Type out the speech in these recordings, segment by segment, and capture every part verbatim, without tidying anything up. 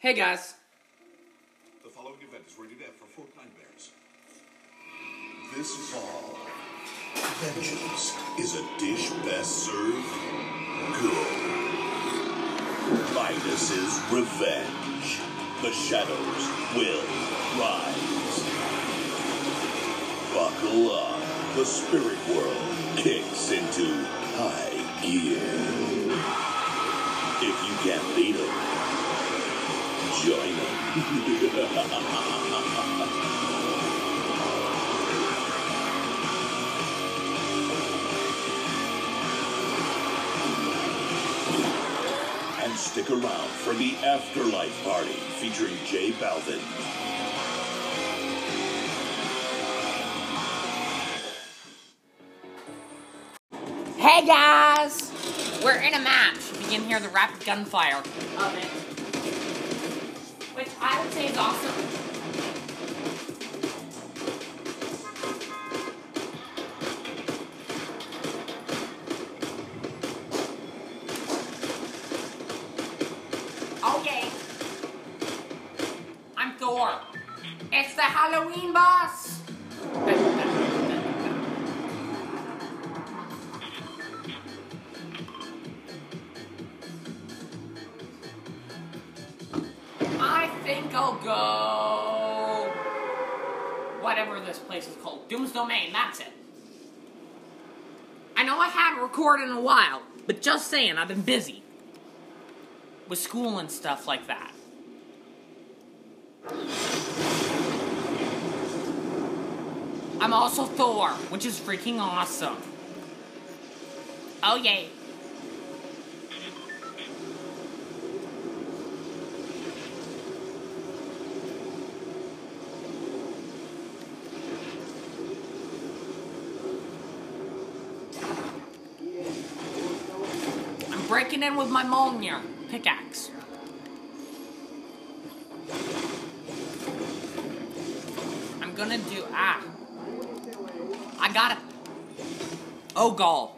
Hey guys. The following event is rated F for Fortnitemares. This fall, vengeance is a dish best served good. Minus is revenge. The shadows will rise. Buckle up. The spirit world kicks into high gear. If you can't beat them, join them. And stick around for the Afterlife Party featuring J Balvin. Hey guys! We're in a match. You can hear the rapid gunfire of it, which I would say is awesome. Okay. I'm Thor. It's the Halloween boss! I'll go... whatever this place is called. Doom's Domain, that's it. I know I haven't recorded in a while, but just saying, I've been busy. With school and stuff like that. I'm also Thor, which is freaking awesome. Oh yay. Breaking in with my Molnir pickaxe. I'm gonna do ah. I got it. Oh gall.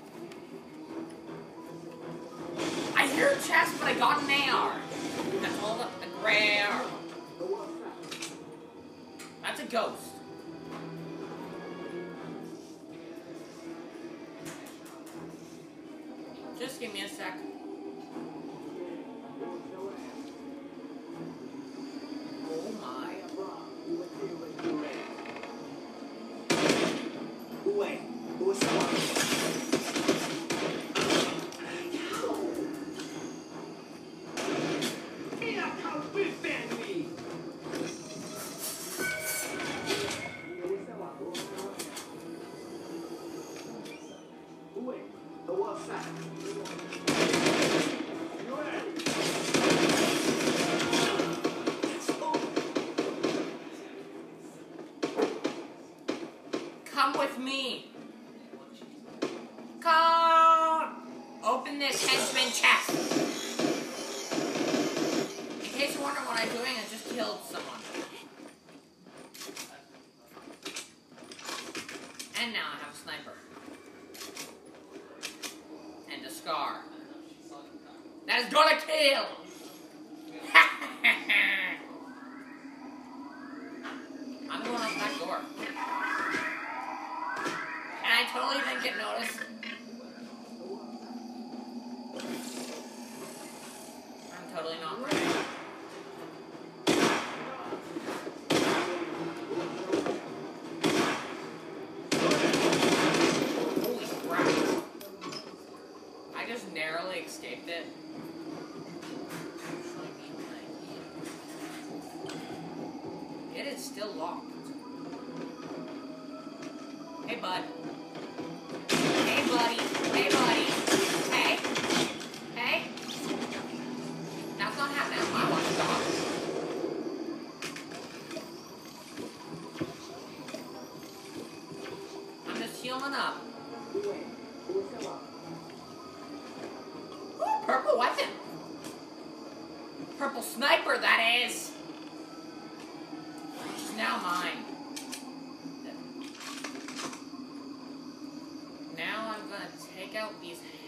I hear a chest, but I got an A R. That's all up the rare. That's a ghost. Just give me a sec. Oh my.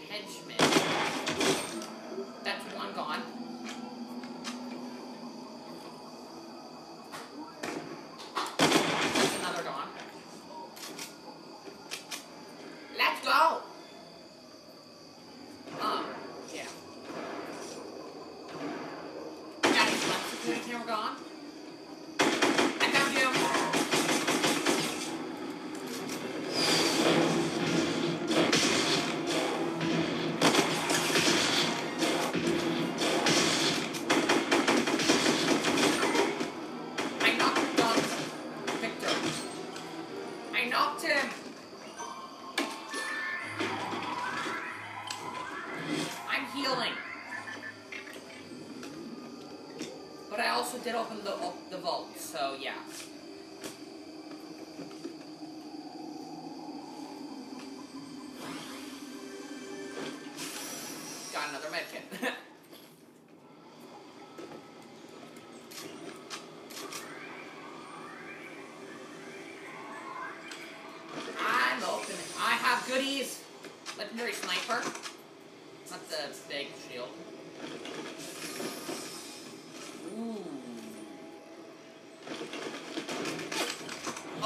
Henchmen. That's one gone. You're gone. I found you. I knocked out Victor. I knocked him. I'm healing. But I also did open the, op the vault, so yeah. Got another medkit. I'm open. I have goodies. Legendary sniper. Not the big shield. Ooh.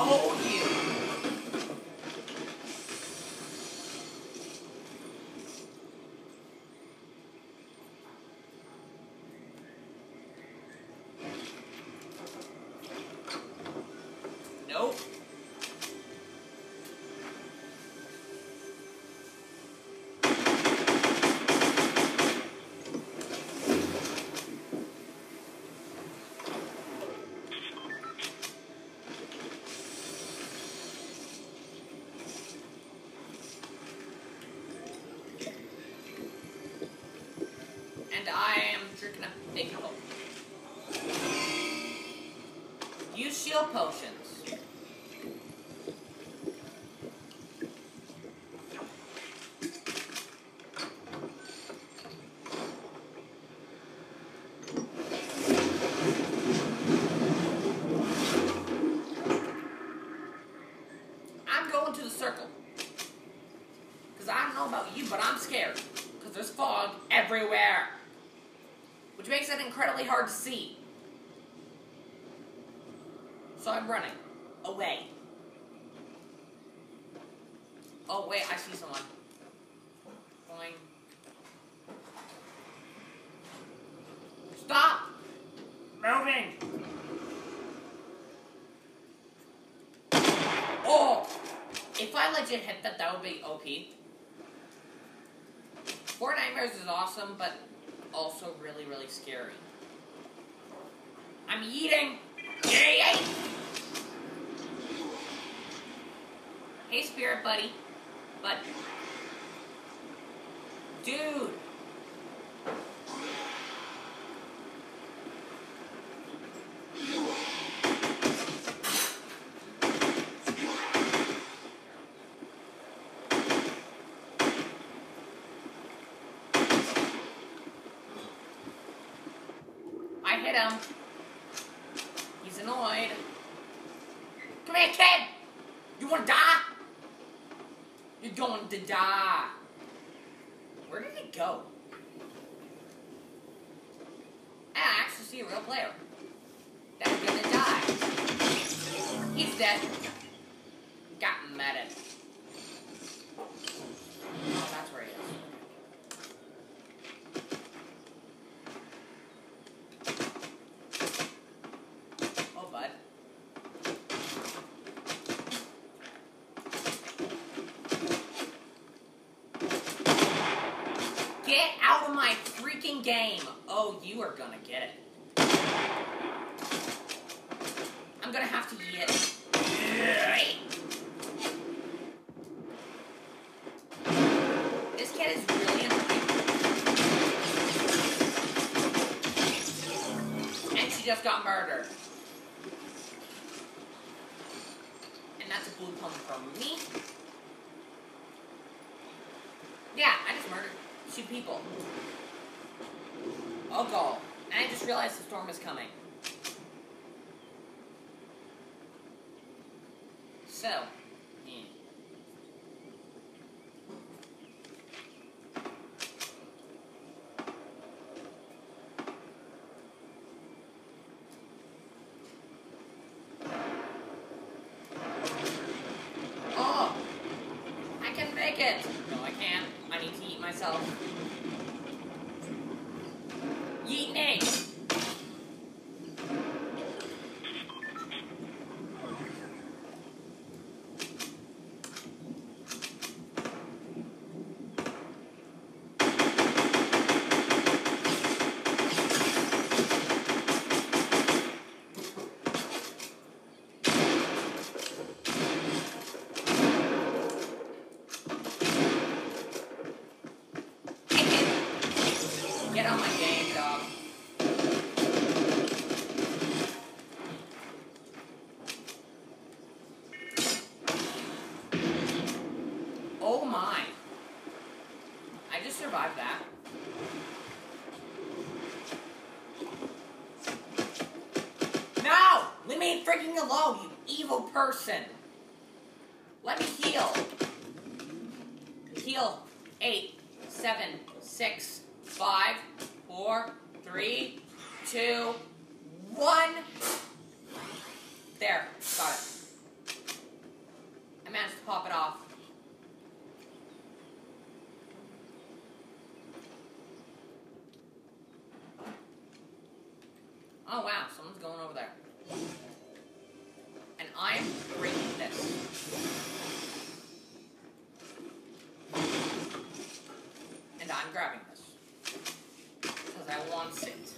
Oh, yeah. Nope. Use shield potions. I'm going to the circle. Because I don't know about you, but I'm scared. Because there's fog everywhere. Which makes it incredibly hard to see. So I'm running. Away. Oh, wait, I see someone. Fine. Stop! Moving! Oh! If I legit hit that, that would be O P. Fortnitemares is awesome, but also really, really scary. I'm eating! Yay! Hey, spirit buddy. Bud. Dude! I hit him. He's annoyed. Come here, kid! You wanna die? You're going to die. Where did it go? I actually see a real player. That's gonna die. He's dead. Got mad at him. Oh, that's where he is. Game. Oh, you are gonna get it. I'm gonna have to eat it. This kid is really annoying. And she just got murdered. And that's a blue pump from me. Yeah, I just murdered two people. Oh, God. And I just realized the storm is coming. So. Mm. Oh! I can make it! No, I can't. I need to eat myself. Yeet me! me freaking alone, you evil person! Let me heal. Heal. Eight, seven, six, five, four, three, two, one. There. Got it. I managed to pop it off. Oh wow, someone's going over there. And I'm breaking this. And I'm grabbing this. Because I want it.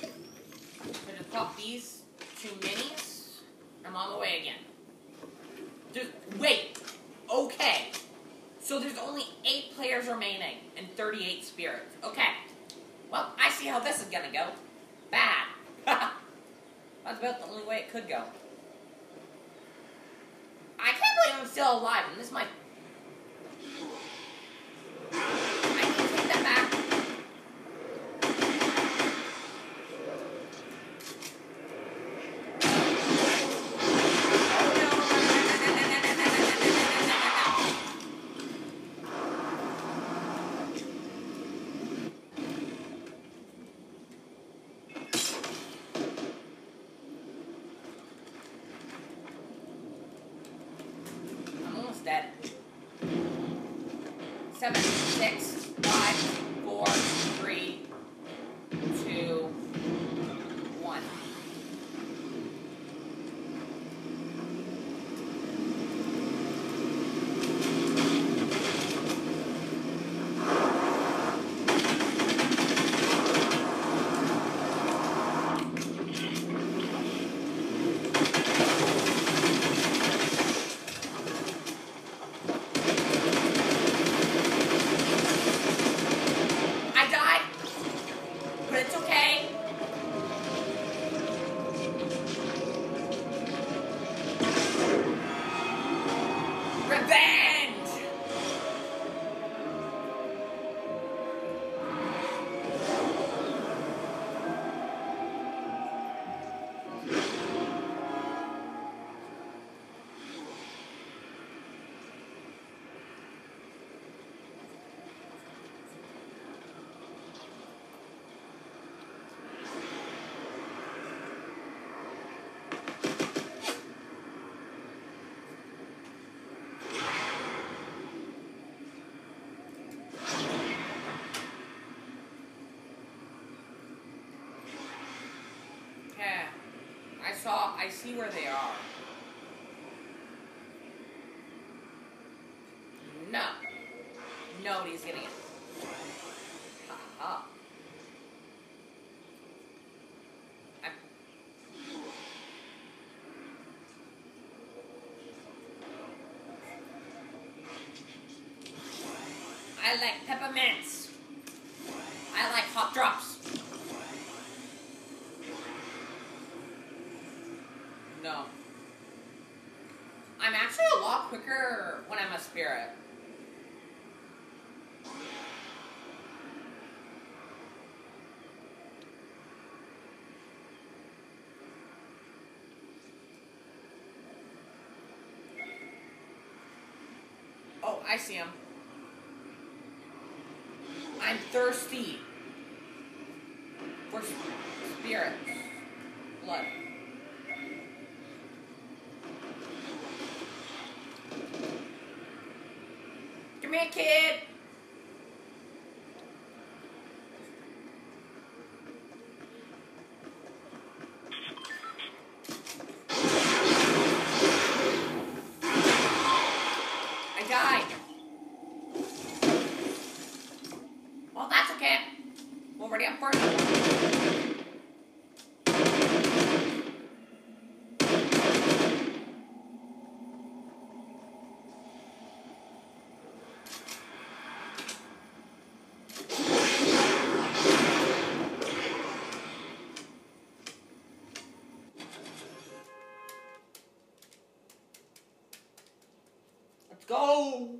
I'm gonna pop these two minis. I'm on the way again. There's, wait! Okay. So there's only eight players remaining and thirty-eight spirits. Okay. Well, I see how this is gonna go. Bad. That's about the only way it could go. I can't believe I'm still alive, and this might... I need to take that back. I saw, I see where they are. No. Nobody's getting it. Ha ha. I like peppermints. I like hot drops. No. I'm actually a lot quicker when I'm a spirit. Oh, I see him. I'm thirsty for spirit blood. Come here, kid. I died. Well, that's okay. We're already up first. Go!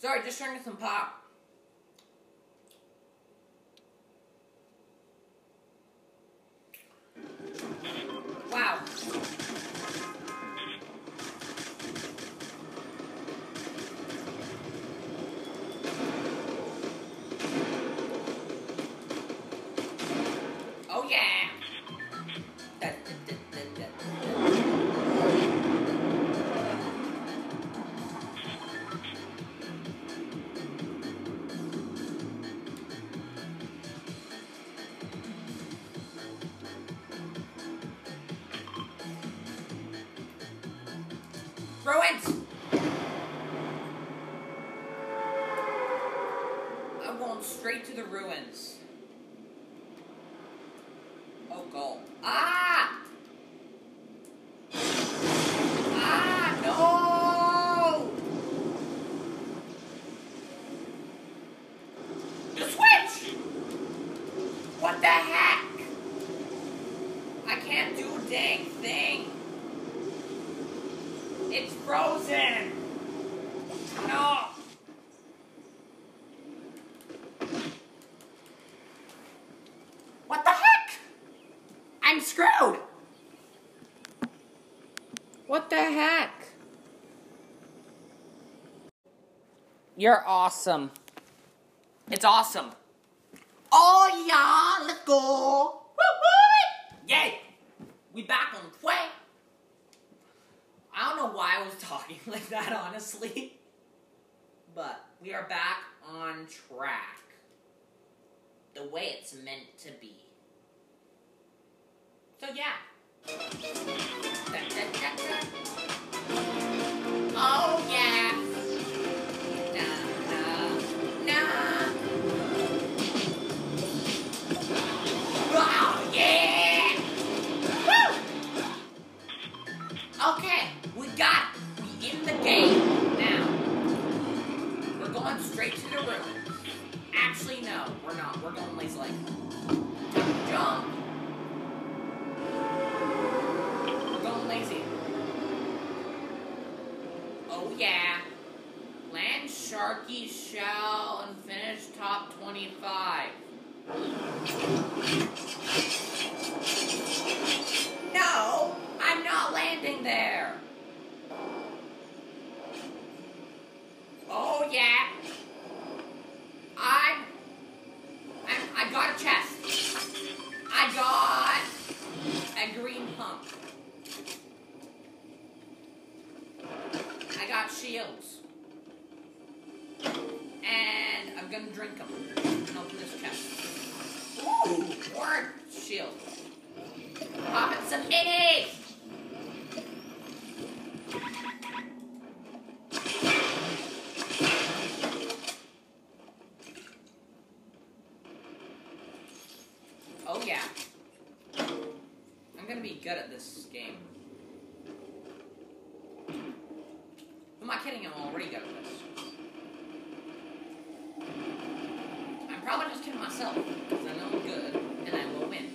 Sorry, just drinking some pop. Wow. Oh yeah. That, that, that, that, that, that. Ruins. I'm going straight to the ruins. Goal. Ah! Ah, no! The switch! What the heck? I can't do a dang thing. It's frozen. No! Screwed. What the heck? You're awesome. It's awesome. Oh yeah, let's go. Woo-woo! Yay! We back on play. I don't know why I was talking like that, honestly. But we are back on track. The way it's meant to be. So yeah. Da, da, da, da. Oh yeah. Nah, nah, nah. Oh yeah. Woo! Okay, we got it. We in the game now. We're going straight to the room. Actually, no, we're not. We're going lazy like jump. Lazy. Oh yeah. Land Sharky Shell and finish top twenty-five. No, I'm not landing there. Oh yeah. I I, I got a chest. I got a green pump. I got shields. And I'm gonna drink them. And open this chest. Ooh! Word! Shield. Pop it some eighty! Oh yeah. I'm gonna be good at this game. I'm not kidding, I'm already good at this. I'm probably just kidding myself, because I know I'm good, and I will win.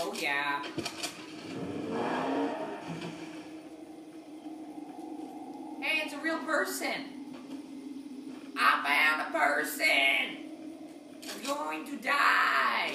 Oh yeah. Hey, it's a real person. I found a person. I'm going to die.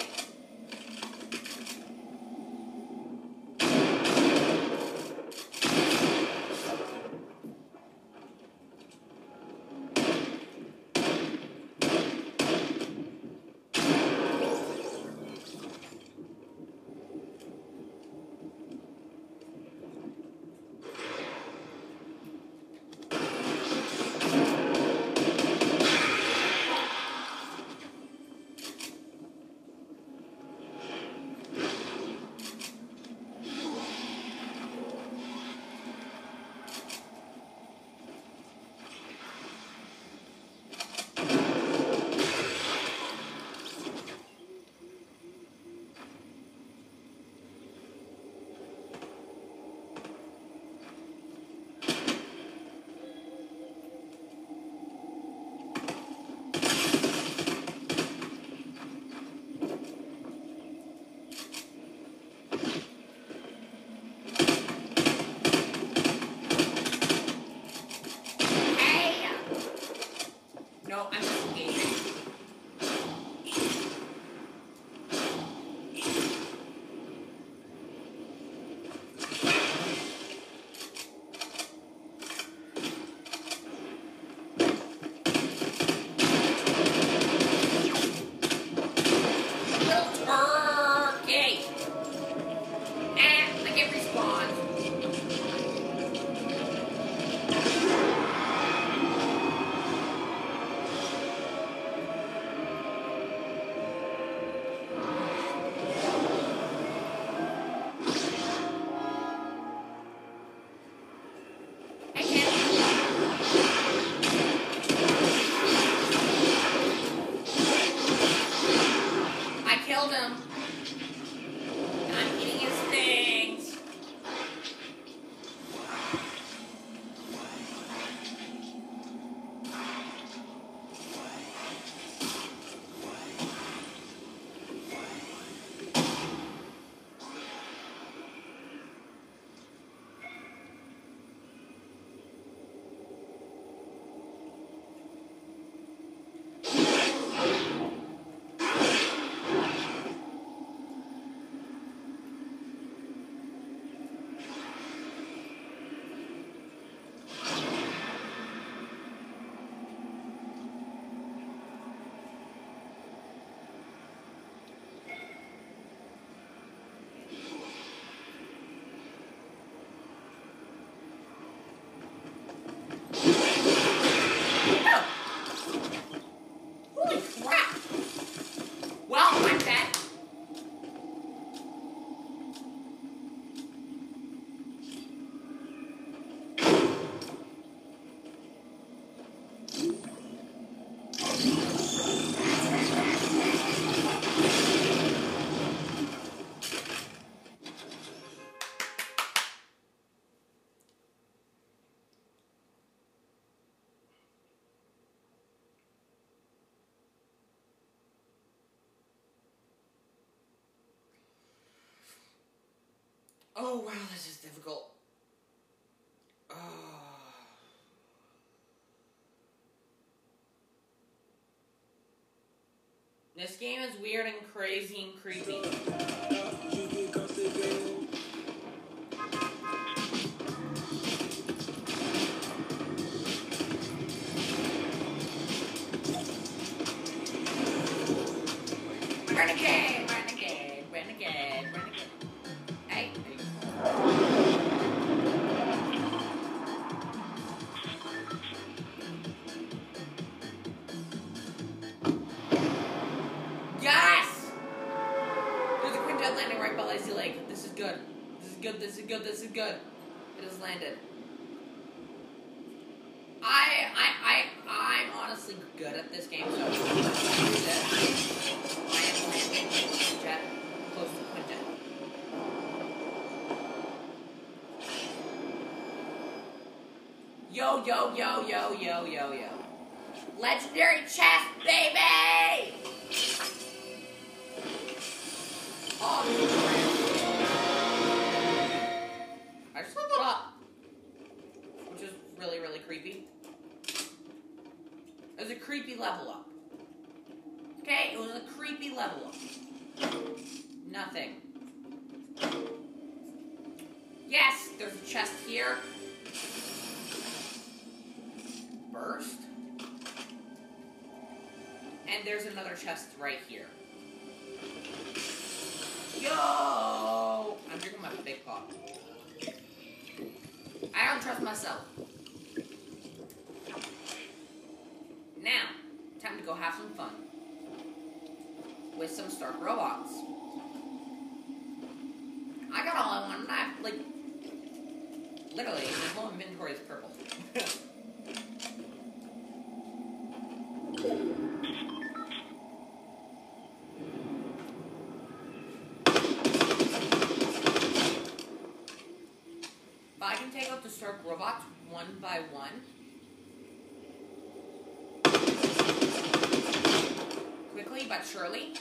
No, I'm just eating. Oh, wow, this is difficult. Oh. This game is weird and crazy and creepy. Good. It has landed. I, I, I, I'm honestly good at this game, so I'm going to do this. I am landing jet close to quintet. Yo, yo, yo, yo, yo, yo, yo. Legendary chest, baby! Oh, creepy level up. Okay, it was a creepy level up. Nothing. Yes, there's a chest here. Burst. And there's another chest right here. Yo! I'm drinking my big pop. I don't trust myself. Now, time to go have some fun with some Stark robots. I got all I wanted. I have, like, literally, my whole inventory is purple. If I can take out the Stark robots one by one. But surely,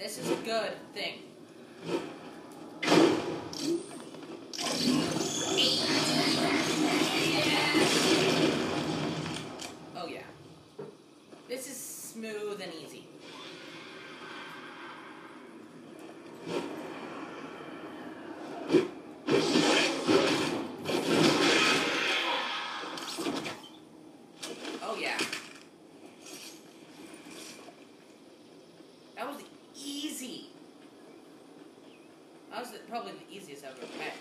This is a good thing. Yeah. Oh yeah. This is smooth and easy. Oh yeah. That was easy. That was probably the easiest I've ever had.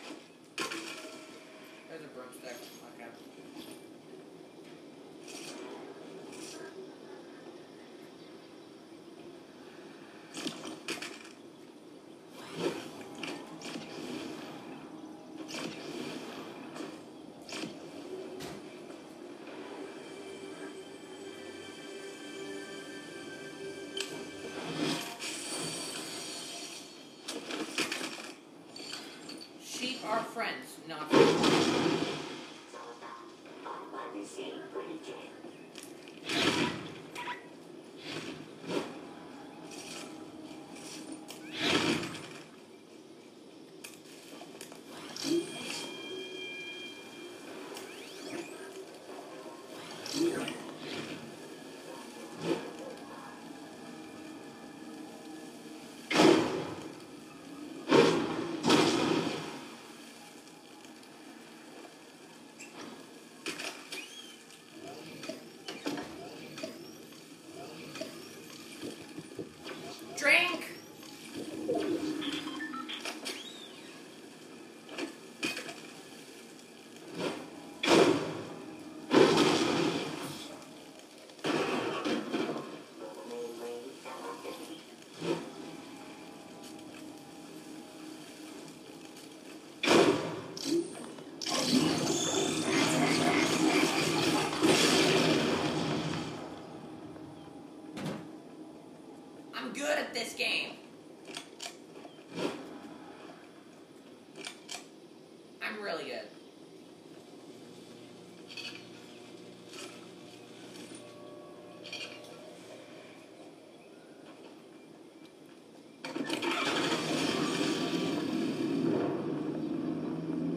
There's a broomstick. Okay. Our friends, not friends. Good at this game. I'm really good.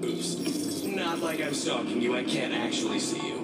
Oops. Not like I'm stalking you. I can't actually see you.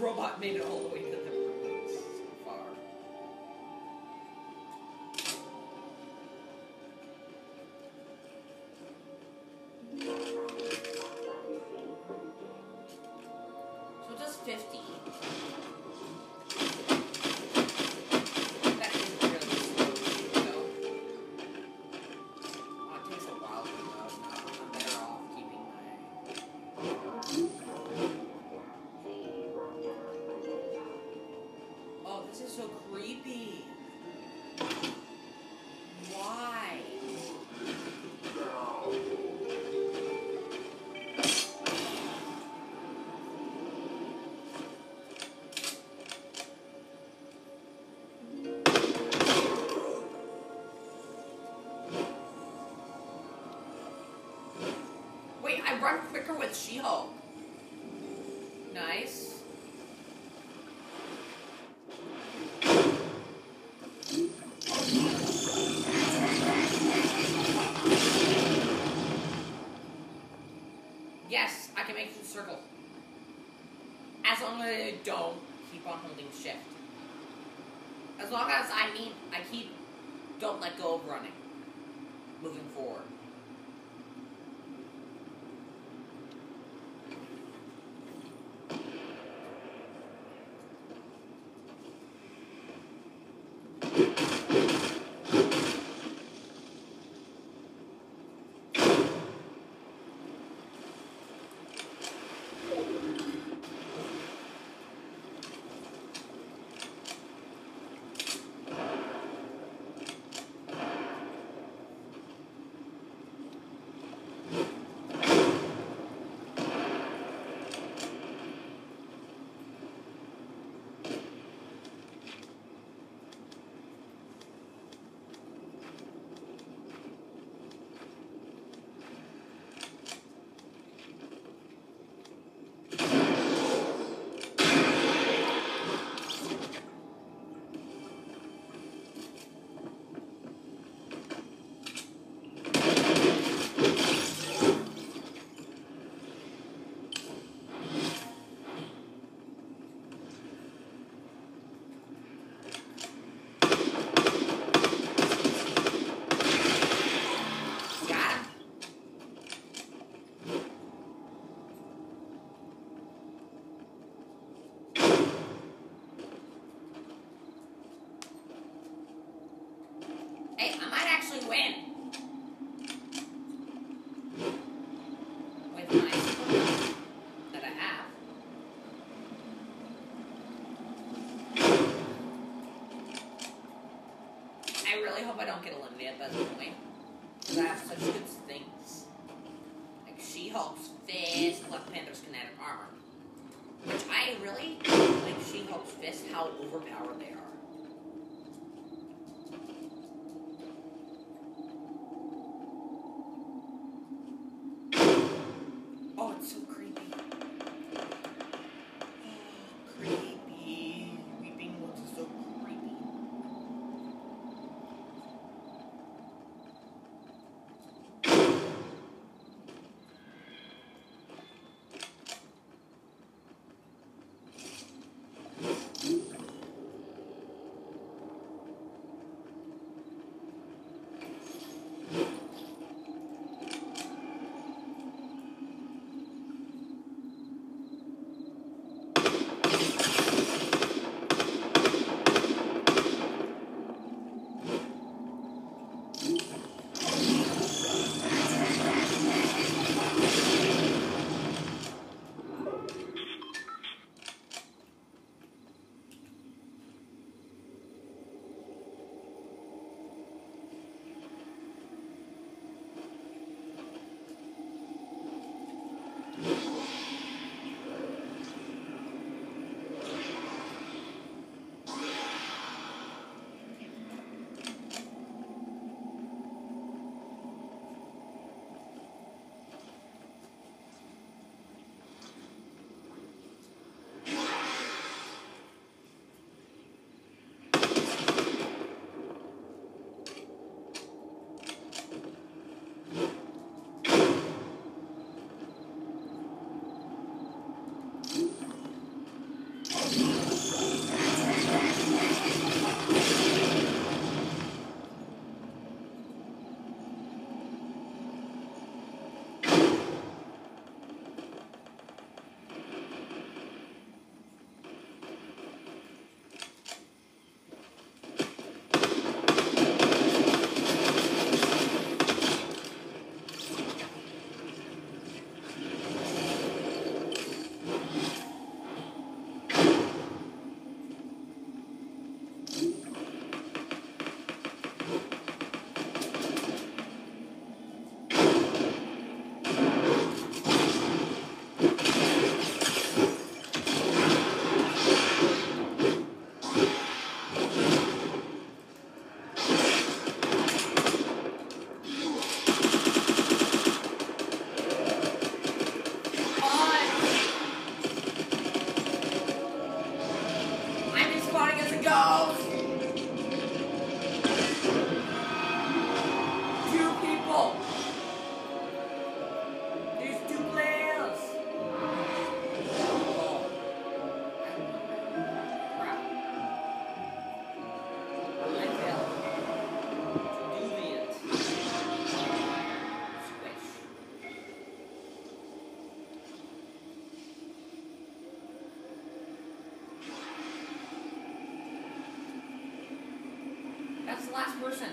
Robot made it all the way to the room so far. run quicker with She-Hulk. Nice. Yes, I can make it through the circle. As long as I don't keep on holding shift. As long as I mean, I keep, don't let go of running. Moving forward. I don't get eliminated at that point. Because I have such good things. Like She-Hulk's fist, Black Panther's kinetic armor. Which I really like She-Hulk's fist, how overpowered they are. people! There's two players! Oh. I fell. Deviant. Squish. That's the last person.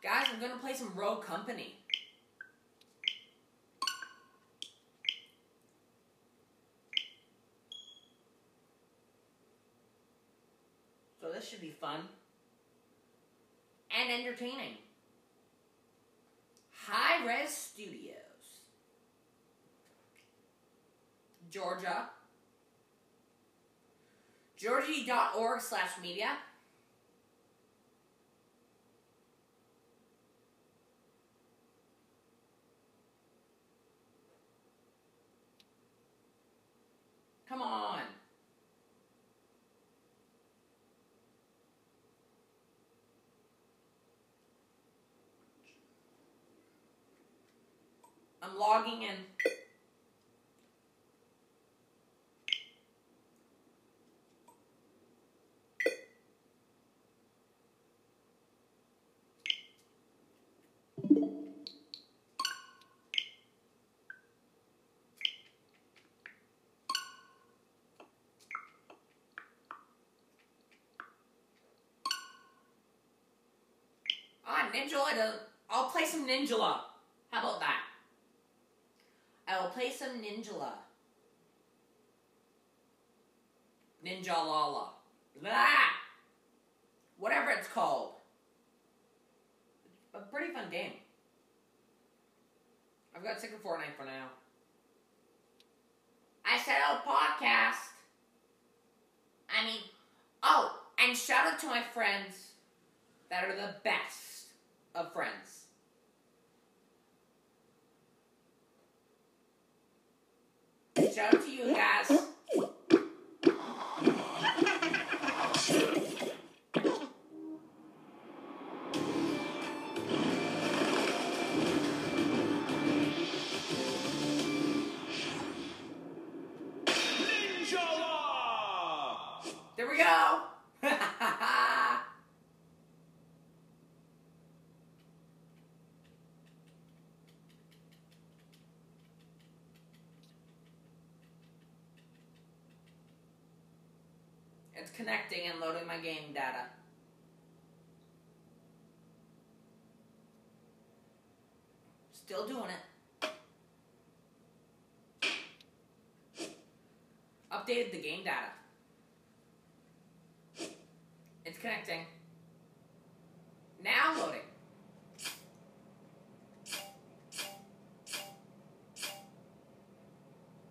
Guys, I'm gonna play some Rogue Company. So this should be fun. And entertaining. Hi-Rez Studios. Georgia. Georgie.org slash media. Come on. I'm logging in. Ninjala, I'll play some Ninjala. How about that? I will play some Ninjala. Ninjalala. Blah! Whatever it's called. A pretty fun game. I've got sick of Fortnite for now. I said, oh, podcast. I mean, oh, and shout out to my friends that are the best. Of friends. Shout out to you guys. Ninjala! There we go. Connecting and loading my game data. Still doing it. Updated the game data. It's connecting. Now loading.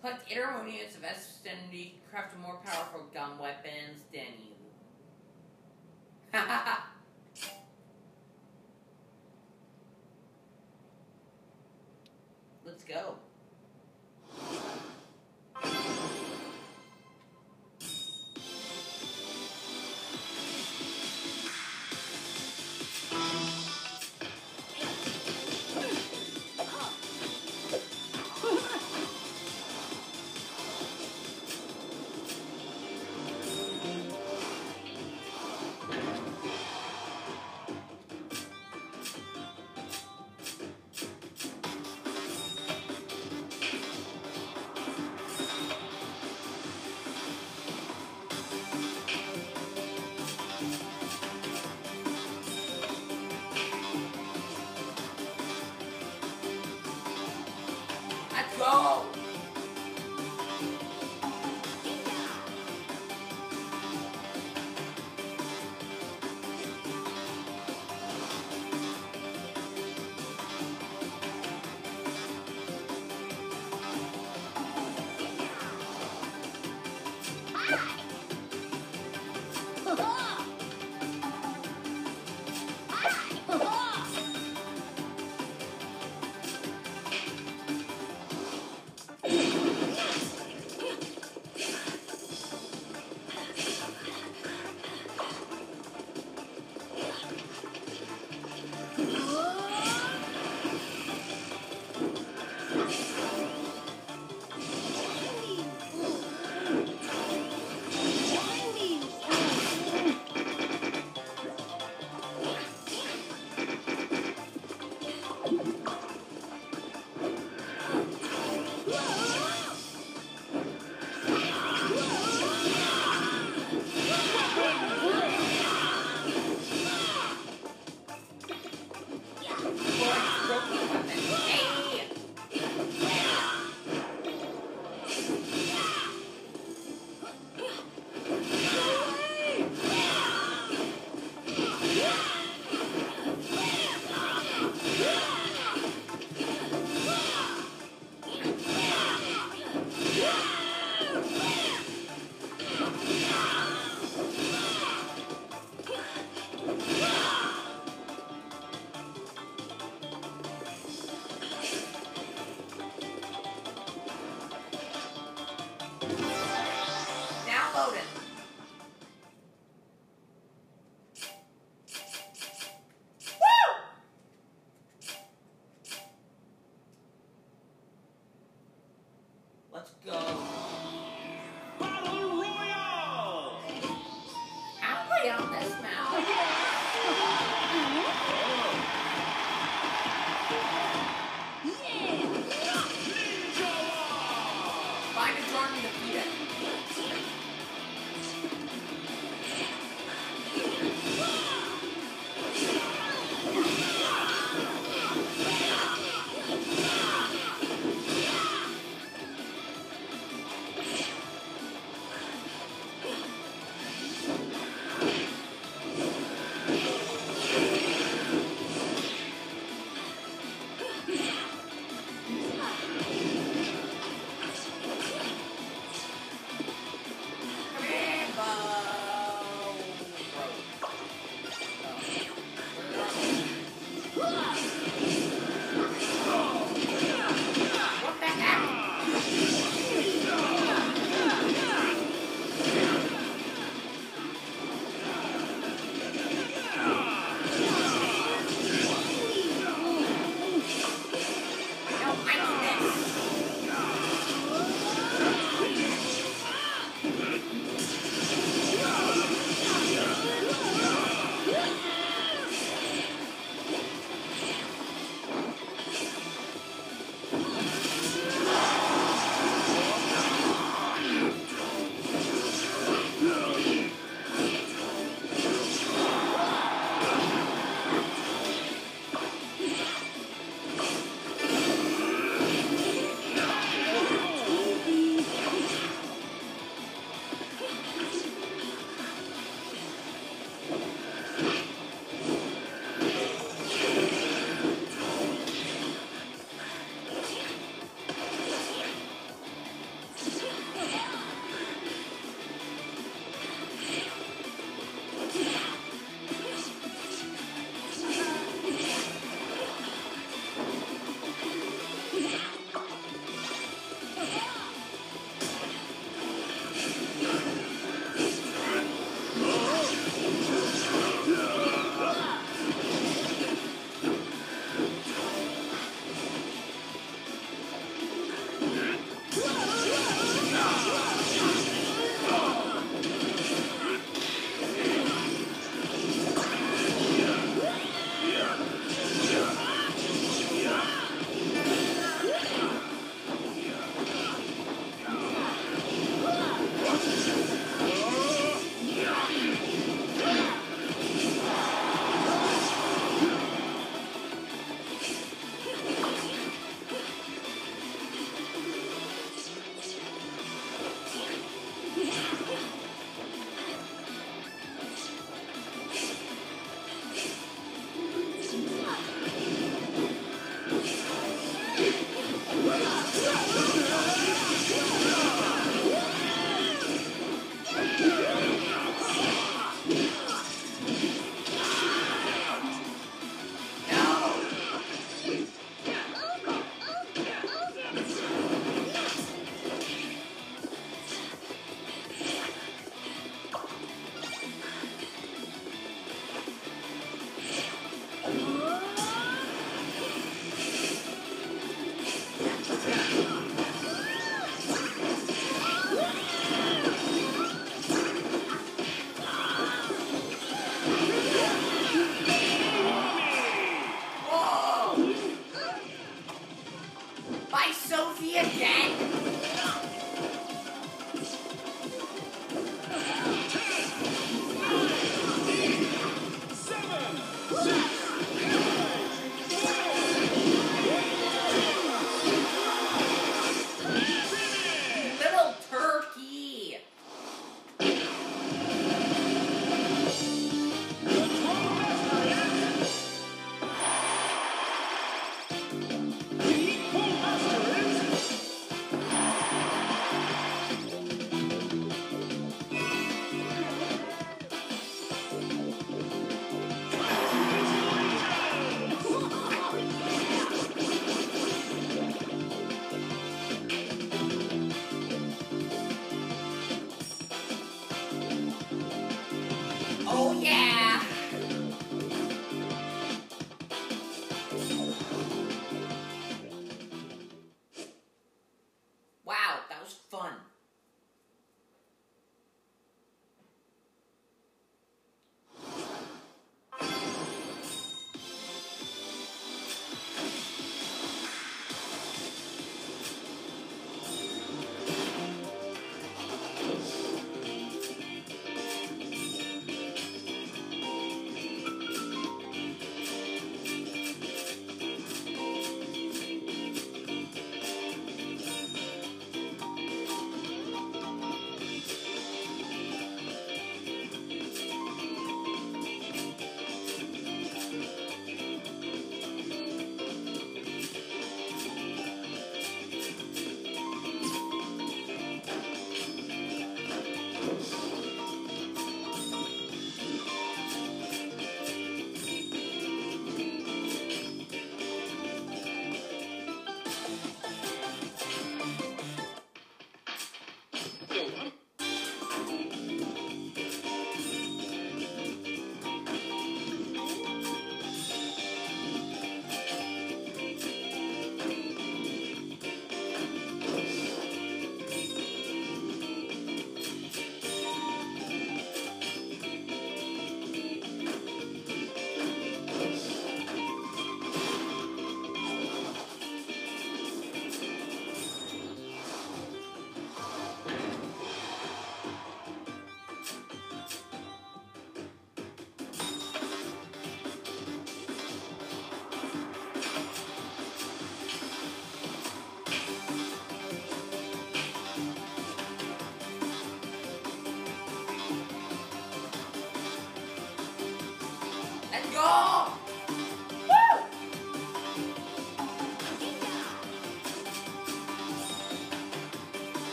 Collect inharmonious of Essendy, craft a more powerful gun weapons than you. Hahaha! Let's go. go!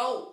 go.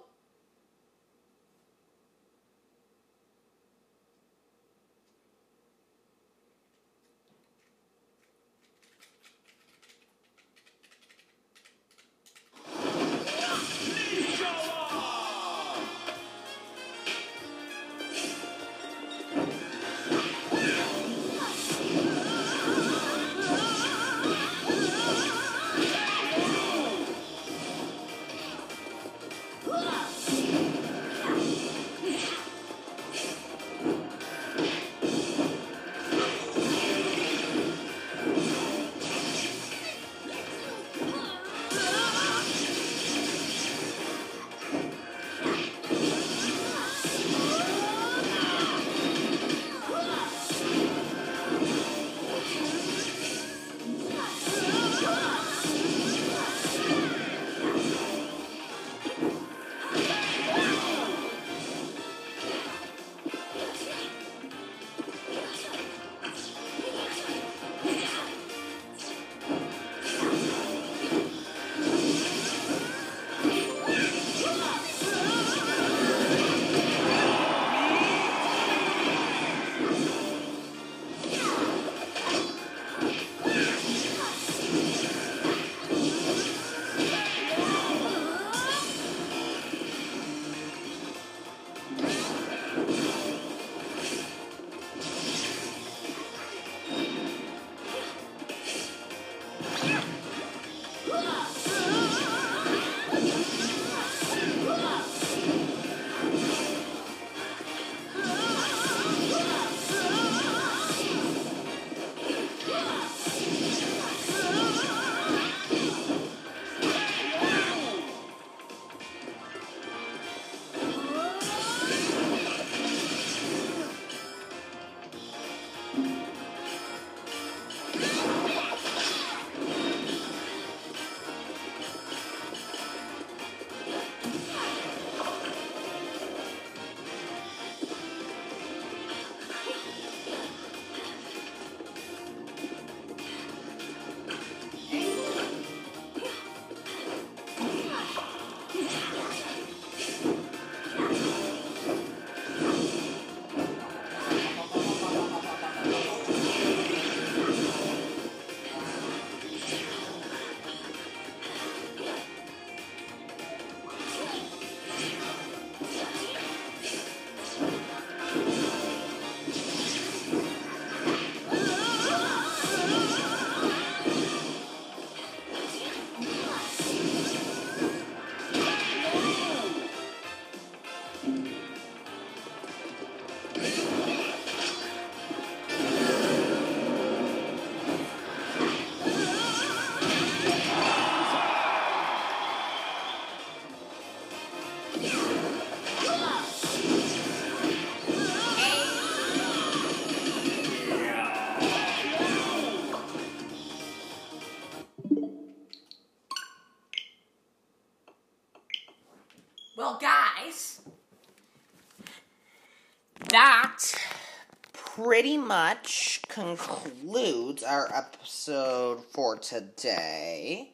Pretty much concludes our episode for today.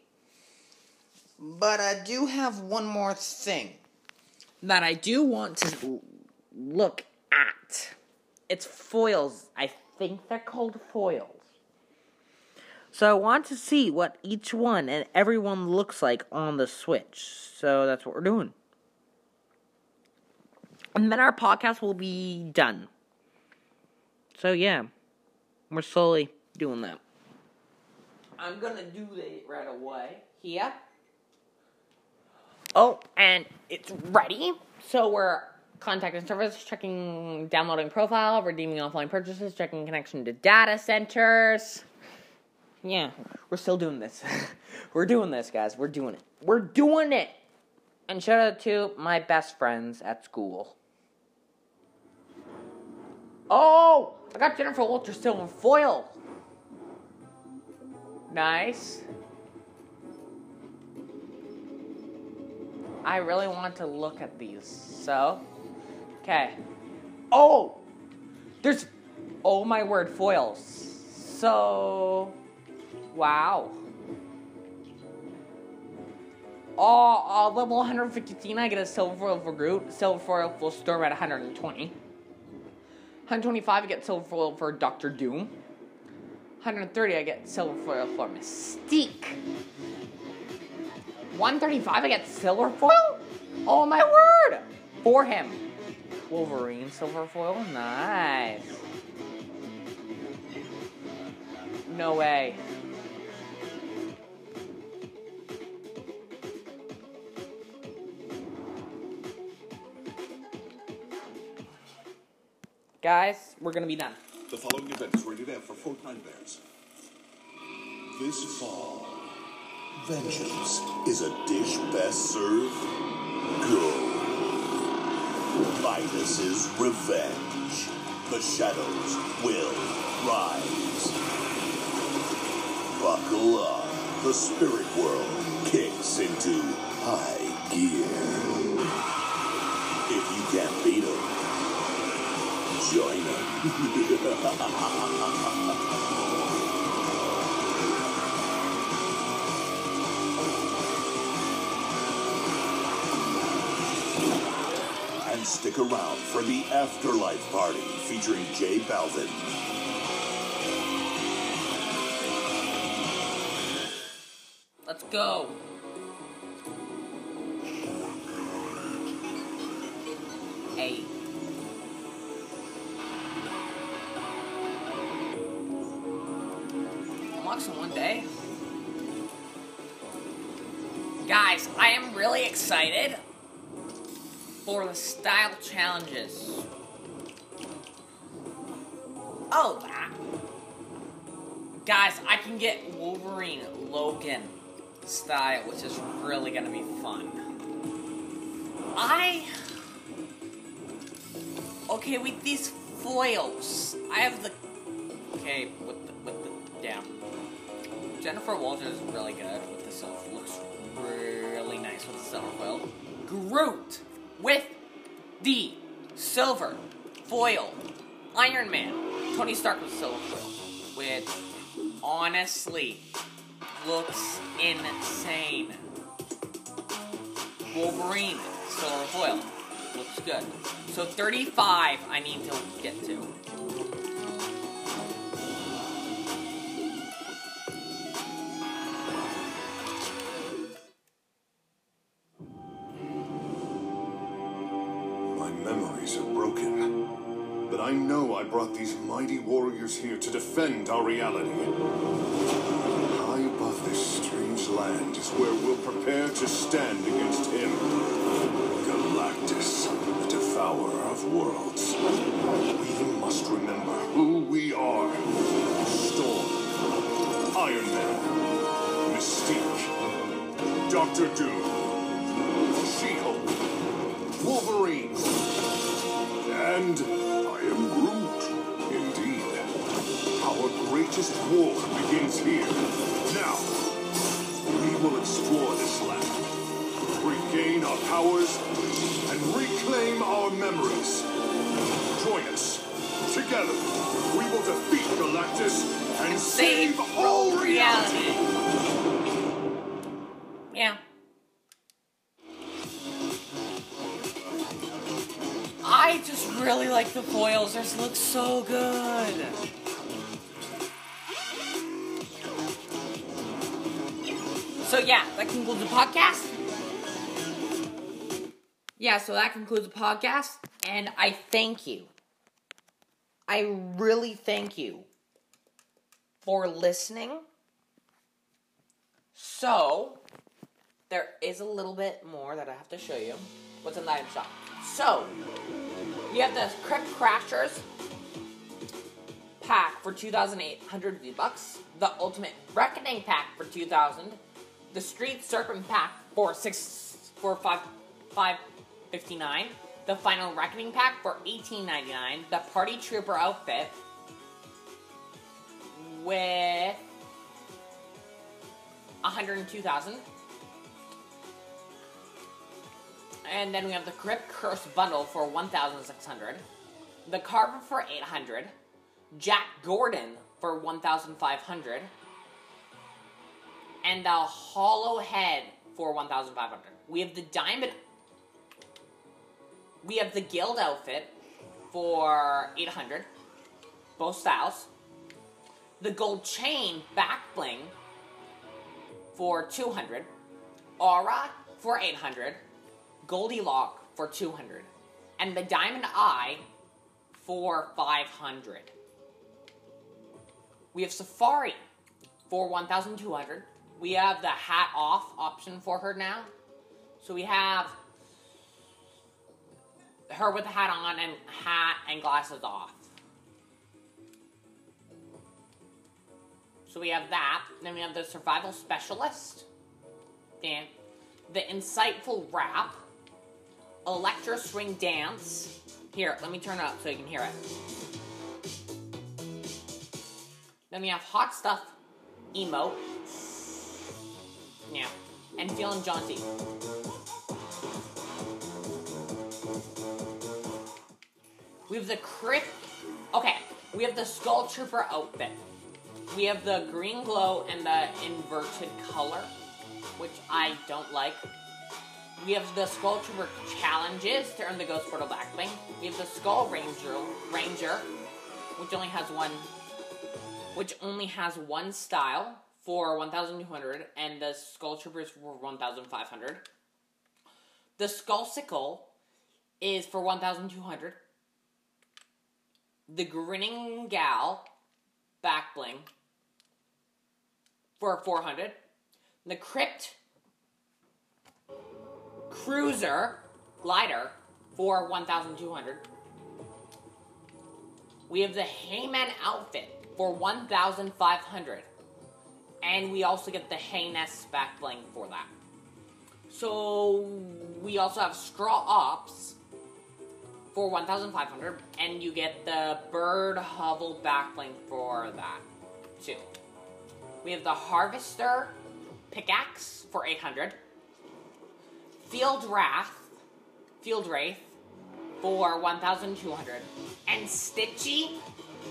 But I do have one more thing that I do want to look at. It's foils. I think they're called foils. So I want to see what each one and everyone looks like on the Switch. So that's what we're doing. And then our podcast will be done. So, yeah, we're slowly doing that. I'm going to do it right away here. Oh, and it's ready. So, we're contacting service, checking, downloading profile, redeeming offline purchases, checking connection to data centers. Yeah, we're still doing this. We're doing this, guys. We're doing it. We're doing it. And shout out to my best friends at school. Oh! I got Jennifer Walters still in foil. Nice. I really want to look at these, so. Okay. Oh! There's, oh my word, foils. So, wow. Oh, uh, level one hundred fifteen, I get a silver for Groot, silver for Storm at one hundred twenty. one hundred twenty-five, I get silver for Doctor Doom. one hundred thirty, I get silver foil for Mystique. one thirty-five, I get silver foil? Oh my word! For him. Wolverine silver foil? Nice. No way. Guys, we're gonna be done. The following event is rated F for Fortnitemares. This fall, vengeance is a dish best served cold. Minus's revenge. The shadows will rise. Buckle up. The spirit world kicks into high gear. If you can't beat them, join them. And stick around for the Afterlife Party featuring J Balvin. Let's go. Hey. I'm watching one day. Guys, I am really excited for the style challenges. Oh, ah. Guys, I can get Wolverine Logan style, which is really gonna be fun. I, okay, with these foils, I have the, okay, with the, with the, yeah. Jennifer Walters is really good with the silver, looks really nice with the silver foil. Groot with the silver foil. Iron Man. Tony Stark with silver foil. Which, honestly, looks insane. Wolverine, silver foil. Looks good. So thirty-five I need to get to. Mighty warriors here to defend our reality. High above this strange land is where we'll prepare to stand against him. Galactus, the devourer of worlds. We must remember who we are. Storm, Iron Man, Mystique, Doctor Doom, She-Hulk, Wolverine, and greatest war begins here. Now, we will explore this land, regain our powers, and reclaim our memories. Join us. Together, we will defeat Galactus and save all reality. Yeah. I just really like the foils. This looks so good. So yeah, that concludes the podcast. Yeah, so that concludes the podcast. And I thank you. I really thank you for listening. So, there is a little bit more that I have to show you. What's in the item shop? So, you have the Crypt Crashers pack for two thousand eight hundred V-Bucks. The Ultimate Reckoning pack for two thousand. The Street Serpent pack for six, four, five, five, fifty-nine. The Final Reckoning pack for eighteen ninety-nine. The Party Trooper outfit with one hundred two thousand. And then we have the Crypt Curse bundle for one thousand six hundred. The Carver for eight hundred. Jack Gordon for one thousand five hundred. And the hollow head for one thousand five hundred. We have the diamond, we have the guild outfit for eight hundred, both styles. The gold chain back bling for two hundred, aura for eight hundred, Goldilocks for two hundred, and the diamond eye for five hundred. We have Safari for one thousand two hundred. We have the hat off option for her now. So we have her with the hat on and hat and glasses off. So we have that. Then we have the survival specialist. And the insightful rap. Electra Swing dance. Here, let me turn it up so you can hear it. Then we have Hot Stuff, emote, yeah, and Feeling Jaunty. We have the Crypt, okay, we have the Skull Trooper outfit. We have the green glow and the inverted color, which I don't like. We have the Skull Trooper challenges to earn the Ghost Portal Blackwing. We have the Skull Ranger, Ranger, which only has one... which only has one style for one thousand two hundred, and the Skull Troopers for one thousand five hundred. The Skullsicle is for one thousand two hundred. The Grinning Gal back bling for four hundred. The Crypt Cruiser glider for one thousand two hundred. We have the Heyman outfit for one thousand five hundred. And we also get the Heinous back bling for that. So we also have Straw Ops for one thousand five hundred. And you get the Bird Hovel back bling for that too. We have the Harvester pickaxe for eight hundred. Field Wrath, Field Wraith for one thousand two hundred. And Stitchy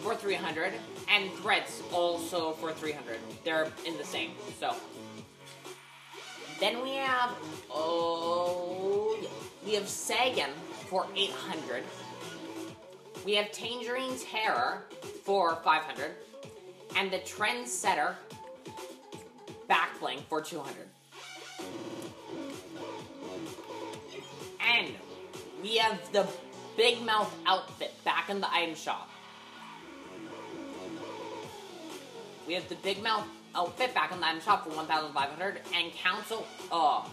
for three hundred, and Threads also for three hundred. They're in the same, so. Then we have, oh, we have Sagan for eight hundred. We have Tangerine Terror for five hundred. And the Trendsetter back bling for two hundred. And we have the Big Mouth outfit back in the item shop. We have the Big Mouth outfit back in the item shop for one thousand five hundred, and Council, oh.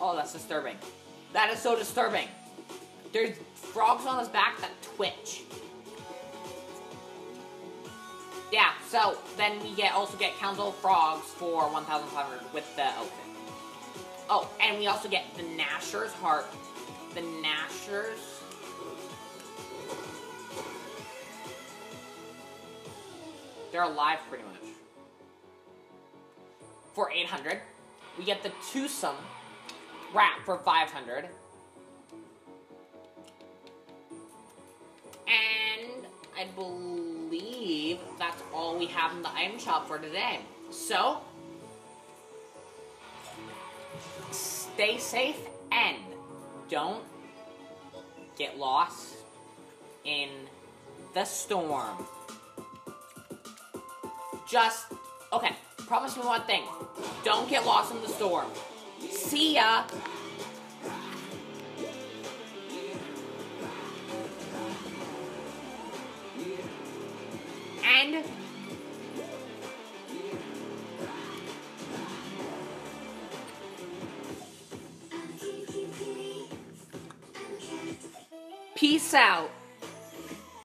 Oh, that's disturbing. That is so disturbing. There's frogs on his back that twitch. Yeah, so then we get also get Council Frogs for one thousand five hundred with the outfit. Oh, and we also get the Nashor's heart. The Nashor's They're alive, pretty much. For eight hundred, we get the Twosome Wrap for five hundred. And I believe that's all we have in the item shop for today. So, stay safe and don't get lost in the storm. Just, okay, promise me one thing. Don't get lost in the storm. See ya! And peace out.